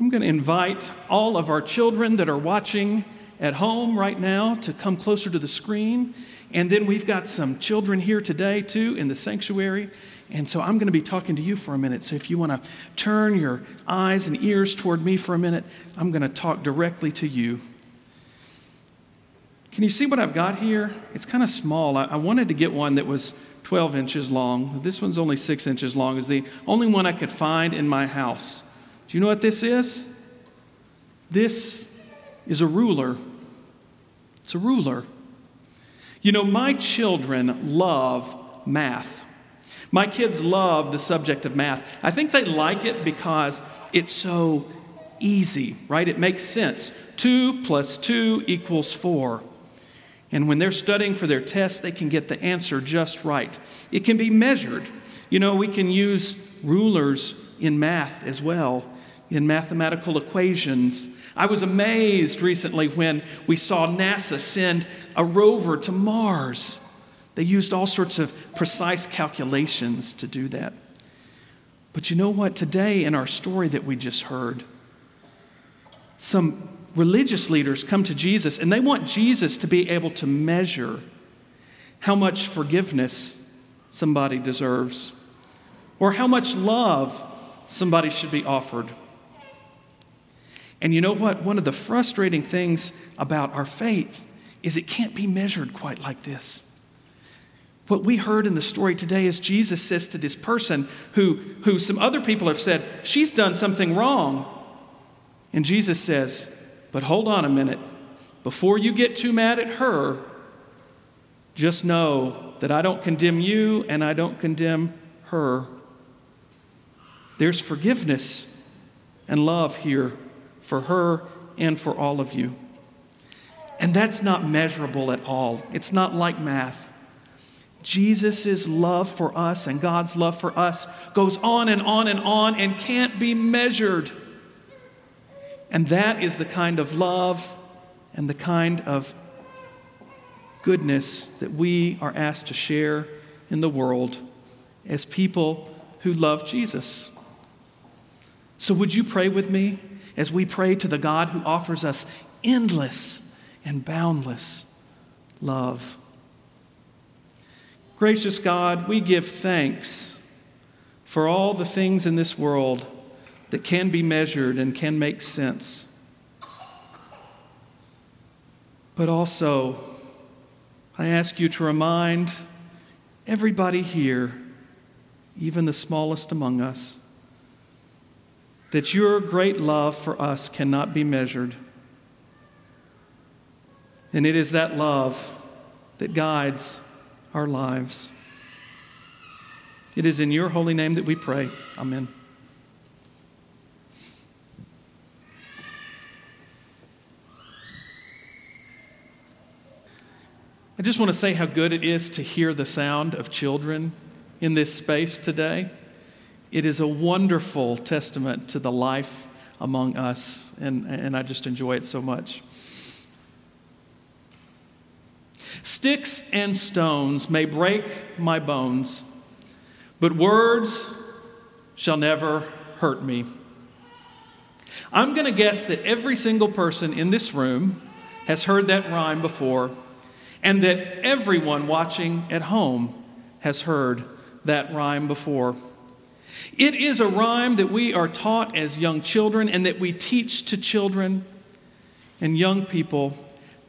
I'm going to invite all of our children that are watching at home right now to come closer to the screen. And then we've got some children here today, too, in the sanctuary. And so I'm going to be talking to you for a minute. So if you want to turn your eyes and ears toward me for a minute, I'm going to talk directly to you. Can you see what I've got here? It's kind of small. I wanted to get one that was 12 inches long. This one's only 6 inches long. It's the only one I could find in my house. Do you know what this is? This is a ruler. It's a ruler. You know, my children love math. My kids love the subject of math. I think they like it because it's so easy, right? It makes sense. 2 + 2 = 4. And when they're studying for their tests, they can get the answer just right. It can be measured. You know, we can use rulers in math as well, in mathematical equations. I was amazed recently when we saw NASA send a rover to Mars. They used all sorts of precise calculations to do that. But you know what? Today in our story that we just heard, some religious leaders come to Jesus, and they want Jesus to be able to measure how much forgiveness somebody deserves or how much love somebody should be offered. And you know what? One of the frustrating things about our faith is it can't be measured quite like this. What we heard in the story today is Jesus says to this person who some other people have said, she's done something wrong. And Jesus says, but hold on a minute. Before you get too mad at her, just know that I don't condemn you and I don't condemn her. There's forgiveness and love here for her and for all of you. And that's not measurable at all. It's not like math. Jesus' love for us and God's love for us goes on and on and on and can't be measured. And that is the kind of love and the kind of goodness that we are asked to share in the world as people who love Jesus. So would you pray with me as we pray to the God who offers us endless and boundless love? Gracious God, we give thanks for all the things in this world that can be measured and can make sense. But also, I ask you to remind everybody here, even the smallest among us, that your great love for us cannot be measured. And it is that love that guides our lives. It is in your holy name that we pray. Amen. I just want to say how good it is to hear the sound of children in this space today. It is a wonderful testament to the life among us, and I just enjoy it so much. Sticks and stones may break my bones, but words shall never hurt me. I'm going to guess that every single person in this room has heard that rhyme before, and that everyone watching at home has heard that rhyme before. It is a rhyme that we are taught as young children and that we teach to children and young people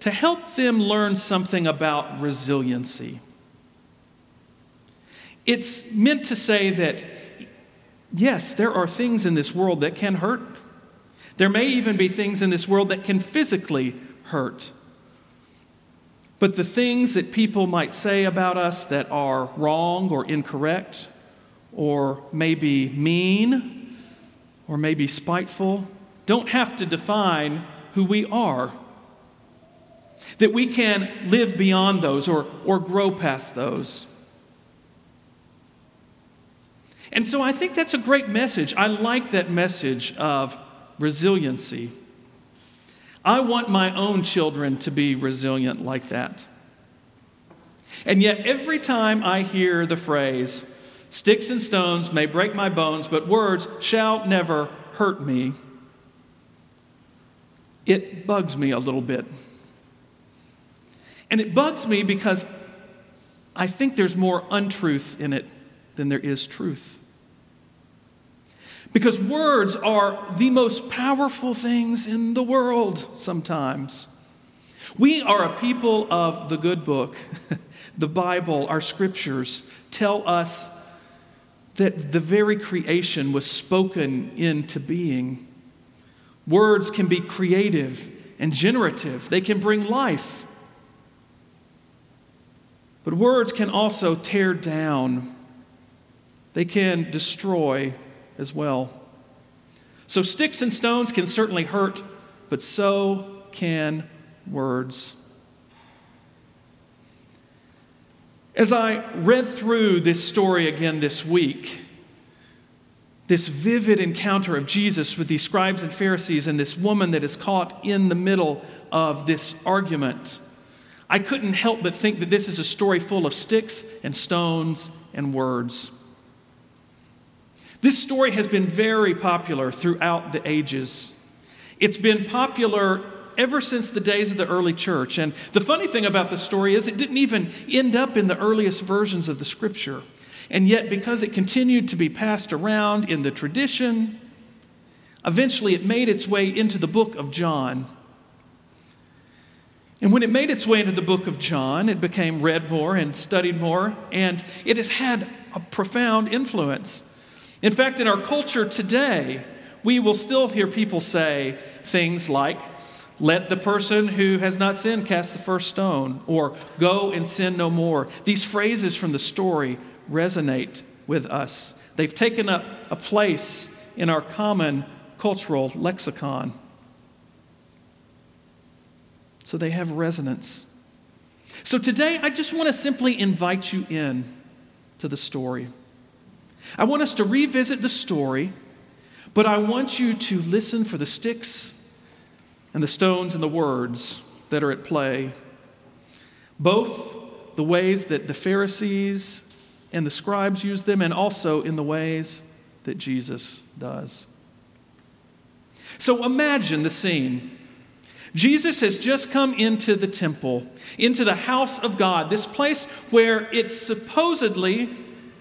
to help them learn something about resiliency. It's meant to say that, yes, there are things in this world that can hurt. There may even be things in this world that can physically hurt. But the things that people might say about us that are wrong or incorrect or maybe mean or maybe spiteful don't have to define who we are. That we can live beyond those or grow past those. And so I think that's a great message. I like that message of resiliency. I want my own children to be resilient like that. And yet every time I hear the phrase, sticks and stones may break my bones, but words shall never hurt me, it bugs me a little bit. And it bugs me because I think there's more untruth in it than there is truth. Because words are the most powerful things in the world sometimes. We are a people of the good book. The Bible, our scriptures, tell us that the very creation was spoken into being. Words can be creative and generative. They can bring life. But words can also tear down. They can destroy as well. So sticks and stones can certainly hurt, but so can words. As I read through this story again this week, this vivid encounter of Jesus with these scribes and Pharisees and this woman that is caught in the middle of this argument, I couldn't help but think that this is a story full of sticks and stones and words. This story has been very popular throughout the ages. It's been popular ever since the days of the early church. And the funny thing about the story is it didn't even end up in the earliest versions of the scripture. And yet, because it continued to be passed around in the tradition, eventually it made its way into the book of John. And when it made its way into the book of John, it became read more and studied more, and it has had a profound influence. In fact, in our culture today, we will still hear people say things like, "Let the person who has not sinned cast the first stone," or "Go and sin no more." These phrases from the story resonate with us. They've taken up a place in our common cultural lexicon. So they have resonance. So today, I just want to simply invite you in to the story. I want us to revisit the story, but I want you to listen for the sticks and the stones and the words that are at play. Both the ways that the Pharisees and the scribes use them, and also in the ways that Jesus does. So imagine the scene. Jesus has just come into the temple, into the house of God, this place where it's supposedly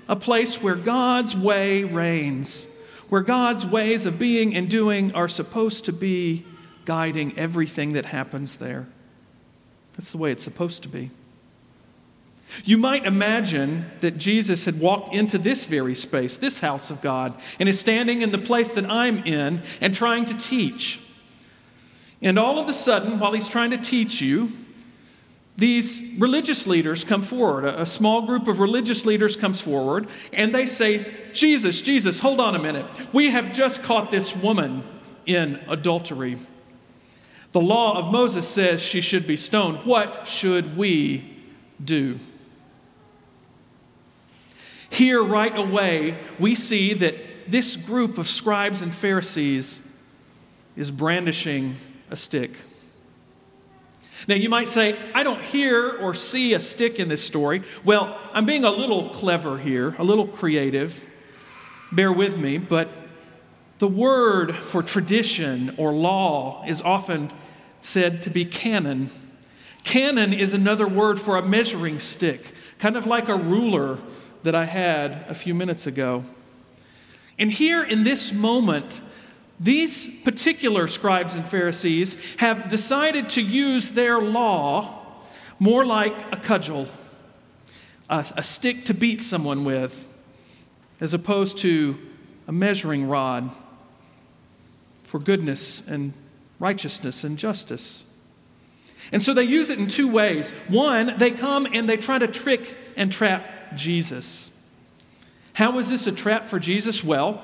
a place where God's way reigns, where God's ways of being and doing are supposed to be guiding everything that happens there. That's the way it's supposed to be. You might imagine that Jesus had walked into this very space, this house of God, and is standing in the place that I'm in and trying to teach. And all of a sudden, while he's trying to teach you, these religious leaders come forward. A small group of religious leaders comes forward, and they say, "Jesus, Jesus, hold on a minute. We have just caught this woman in adultery. The law of Moses says she should be stoned. What should we do?" Here, right away, we see that this group of scribes and Pharisees is brandishing a stick. Now, you might say, "I don't hear or see a stick in this story." Well, I'm being a little clever here, a little creative. Bear with me, but the word for tradition or law is often said to be canon. Canon is another word for a measuring stick, kind of like a ruler that I had a few minutes ago. And here in this moment, these particular scribes and Pharisees have decided to use their law more like a cudgel, a stick to beat someone with, as opposed to a measuring rod for goodness and righteousness and justice. And so they use it in two ways. One, they come and they try to trick and trap Jesus. How is this a trap for Jesus? Well,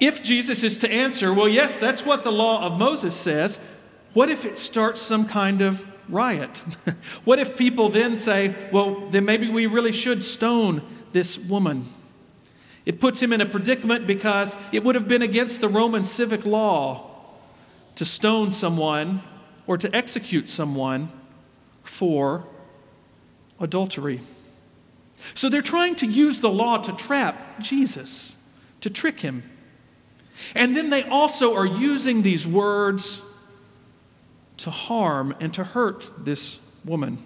if Jesus is to answer, "Well, yes, that's what the law of Moses says," what if it starts some kind of riot? What if people then say, "Well, then maybe we really should stone this woman"? It puts him in a predicament because it would have been against the Roman civic law to stone someone or to execute someone for adultery. So they're trying to use the law to trap Jesus, to trick him. And then they also are using these words to harm and to hurt this woman.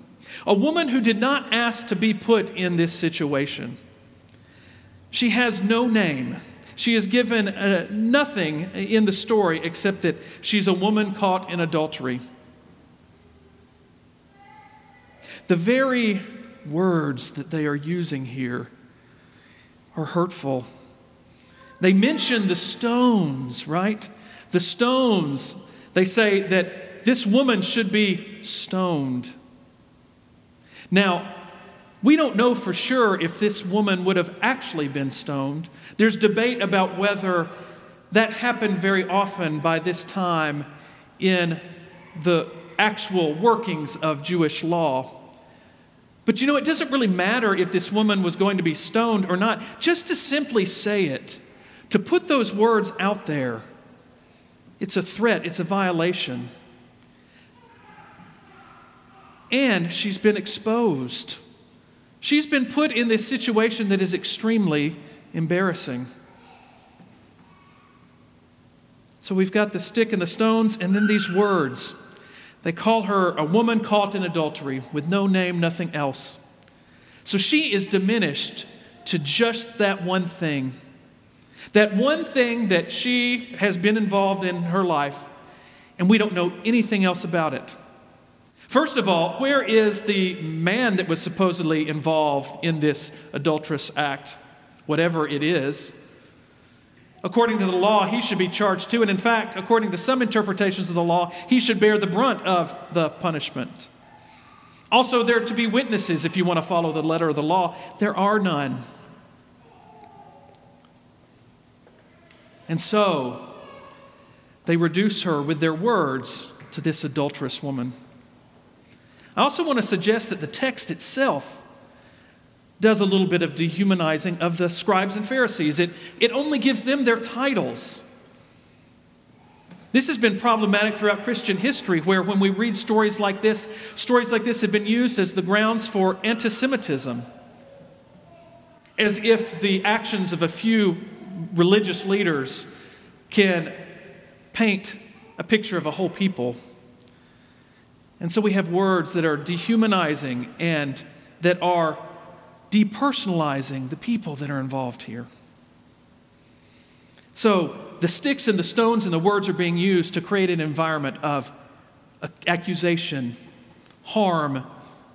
A woman who did not ask to be put in this situation. She has no name. She is given nothing in the story except that she's a woman caught in adultery. The very words that they are using here are hurtful. They mention the stones, right? The stones. They say that this woman should be stoned. Now, we don't know for sure if this woman would have actually been stoned. There's debate about whether that happened very often by this time in the actual workings of Jewish law. But it doesn't really matter if this woman was going to be stoned or not. Just to simply say it, to put those words out there, it's a threat, it's a violation. And she's been exposed. She's been put in this situation that is extremely embarrassing. So we've got the stick and the stones, and then these words. They call her a woman caught in adultery with no name, nothing else. So she is diminished to just that one thing. That one thing that she has been involved in her life, and we don't know anything else about it. First of all, where is the man that was supposedly involved in this adulterous act, whatever it is? According to the law, he should be charged too. And in fact, according to some interpretations of the law, he should bear the brunt of the punishment. Also, there are to be witnesses if you want to follow the letter of the law. There are none. And so, they reduce her with their words to this adulterous woman. I also want to suggest that the text itself does a little bit of dehumanizing of the scribes and Pharisees. It only gives them their titles. This has been problematic throughout Christian history, where when we read stories like this have been used as the grounds for anti-Semitism, as if the actions of a few religious leaders can paint a picture of a whole people. And so we have words that are dehumanizing and that are depersonalizing the people that are involved here. So the sticks and the stones and the words are being used to create an environment of accusation, harm,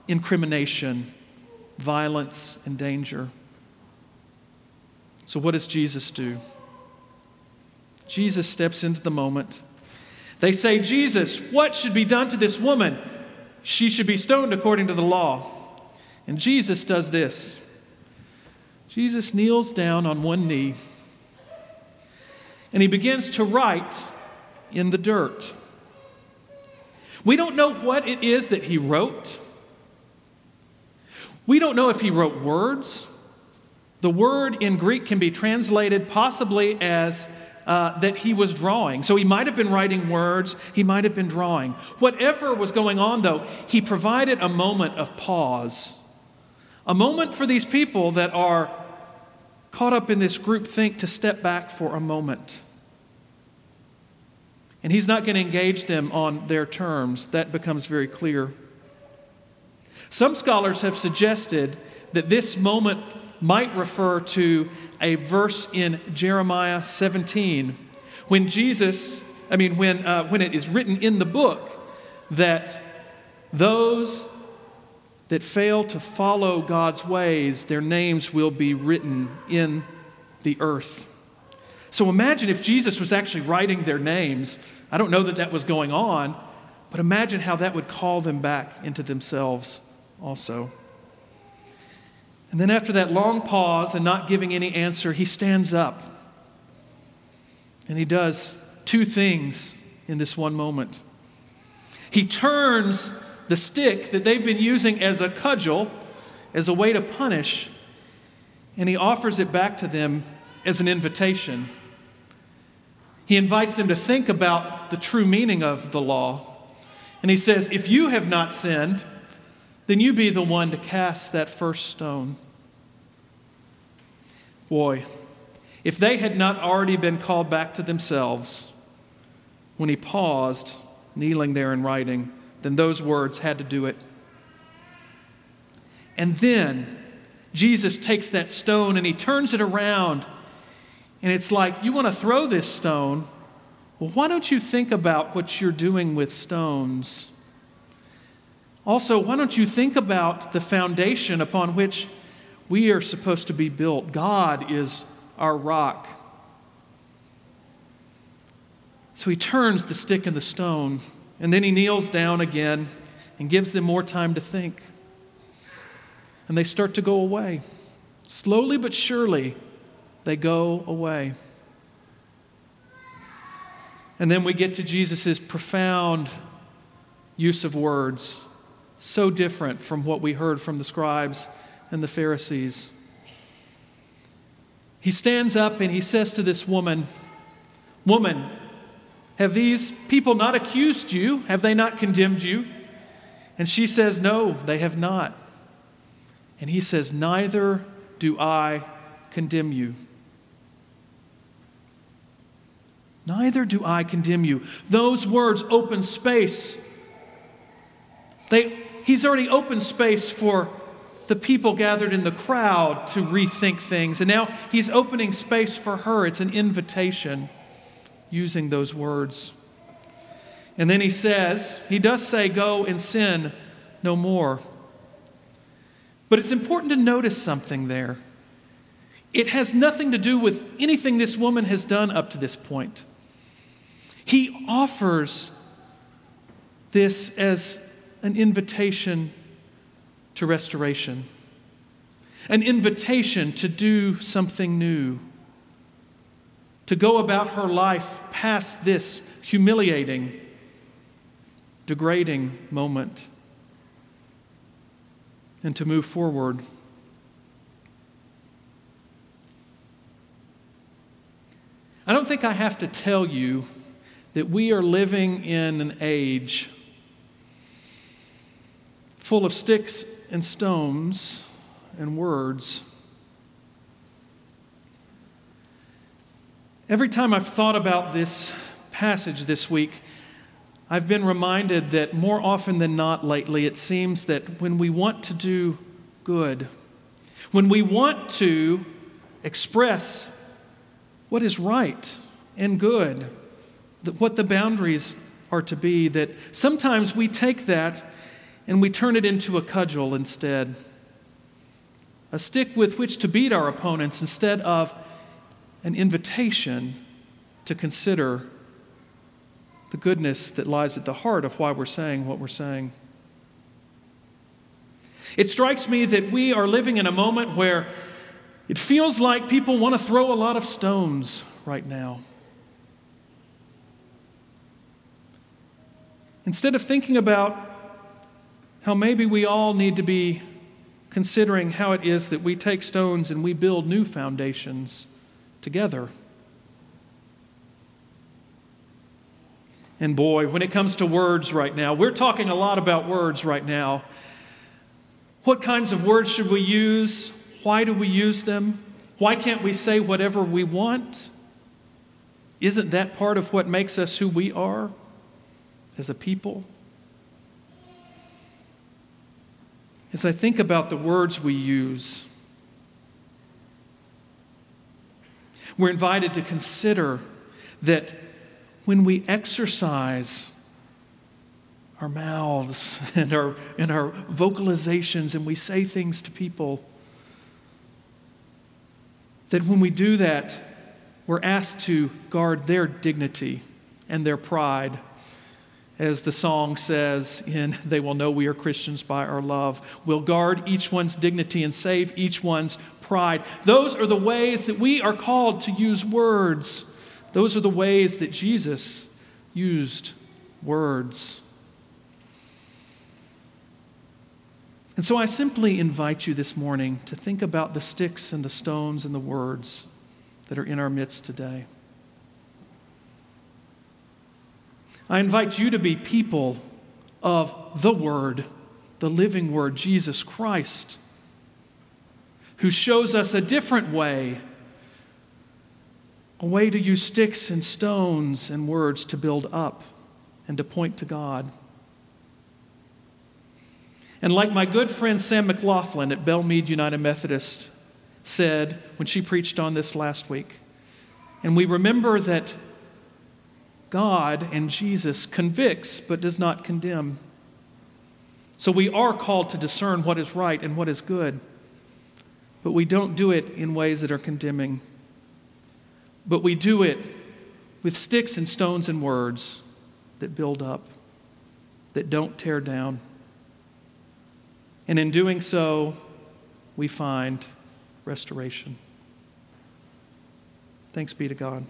incrimination, violence, and danger. So what does Jesus do? Jesus steps into the moment. They say, Jesus, what should be done to this woman? She should be stoned according to the law. And Jesus does this. Jesus kneels down on one knee, and he begins to write in the dirt. We don't know what it is that he wrote. We don't know if he wrote words. The word in Greek can be translated possibly as that he was drawing. So he might have been writing words, he might have been drawing. Whatever was going on, though, he provided a moment of pause. A moment for these people that are caught up in this groupthink to step back for a moment. And he's not going to engage them on their terms. That becomes very clear. Some scholars have suggested that this moment might refer to a verse in Jeremiah 17 when when it is written in the book that those that fail to follow God's ways, their names will be written in the earth. So imagine if Jesus was actually writing their names. I don't know that that was going on, but imagine how that would call them back into themselves also. And then after that long pause and not giving any answer, he stands up. And he does two things in this one moment. He turns the stick that they've been using as a cudgel, as a way to punish, and he offers it back to them as an invitation. He invites them to think about the true meaning of the law. And he says, if you have not sinned, then you be the one to cast that first stone. Boy, if they had not already been called back to themselves when he paused kneeling there and writing, then those words had to do it. And then Jesus takes that stone and he turns it around. And it's like, you want to throw this stone? Well, why don't you think about what you're doing with stones? Also, why don't you think about the foundation upon which we are supposed to be built? God is our rock. So he turns the stick and the stone, and then he kneels down again and gives them more time to think. And they start to go away. Slowly but surely, they go away. And then we get to Jesus' profound use of words, so different from what we heard from the scribes and the Pharisees. He stands up and he says to this woman, "Woman, have these people not accused you? Have they not condemned you?" And she says, "No, they have not." And he says, "Neither do I condemn you. Neither do I condemn you." Those words open space. He's already opened space for the people gathered in the crowd to rethink things. And now he's opening space for her. It's an invitation using those words. And then he does say, "Go and sin no more." But it's important to notice something there. It has nothing to do with anything this woman has done up to this point. He offers this as an invitation to restoration, an invitation to do something new, to go about her life past this humiliating, degrading moment, and to move forward. I don't think I have to tell you that we are living in an age full of sticks and stones and words. Every time I've thought about this passage this week, I've been reminded that more often than not lately, it seems that when we want to do good, when we want to express what is right and good, what the boundaries are to be, that sometimes we take that and we turn it into a cudgel instead, a stick with which to beat our opponents instead of an invitation to consider the goodness that lies at the heart of why we're saying what we're saying. It strikes me that we are living in a moment where it feels like people want to throw a lot of stones right now. Instead of thinking about how maybe we all need to be considering how it is that we take stones and we build new foundations together. And boy, when it comes to words right now, we're talking a lot about words right now. What kinds of words should we use? Why do we use them? Why can't we say whatever we want? Isn't that part of what makes us who we are as a people? As I think about the words we use, we're invited to consider that when we exercise our mouths and our vocalizations and we say things to people, that when we do that, we're asked to guard their dignity and their pride. As the song says in "They Will Know We Are Christians by Our Love," we'll guard each one's dignity and save each one's pride. Those are the ways that we are called to use words. Those are the ways that Jesus used words. And so I simply invite you this morning to think about the sticks and the stones and the words that are in our midst today. I invite you to be people of the Word, the living Word, Jesus Christ, who shows us a different way, a way to use sticks and stones and words to build up and to point to God. And like my good friend Sam McLaughlin at Belmead United Methodist said when she preached on this last week, and we remember that God and Jesus convicts but does not condemn. So we are called to discern what is right and what is good, but we don't do it in ways that are condemning. But we do it with sticks and stones and words that build up, that don't tear down. And in doing so, we find restoration. Thanks be to God.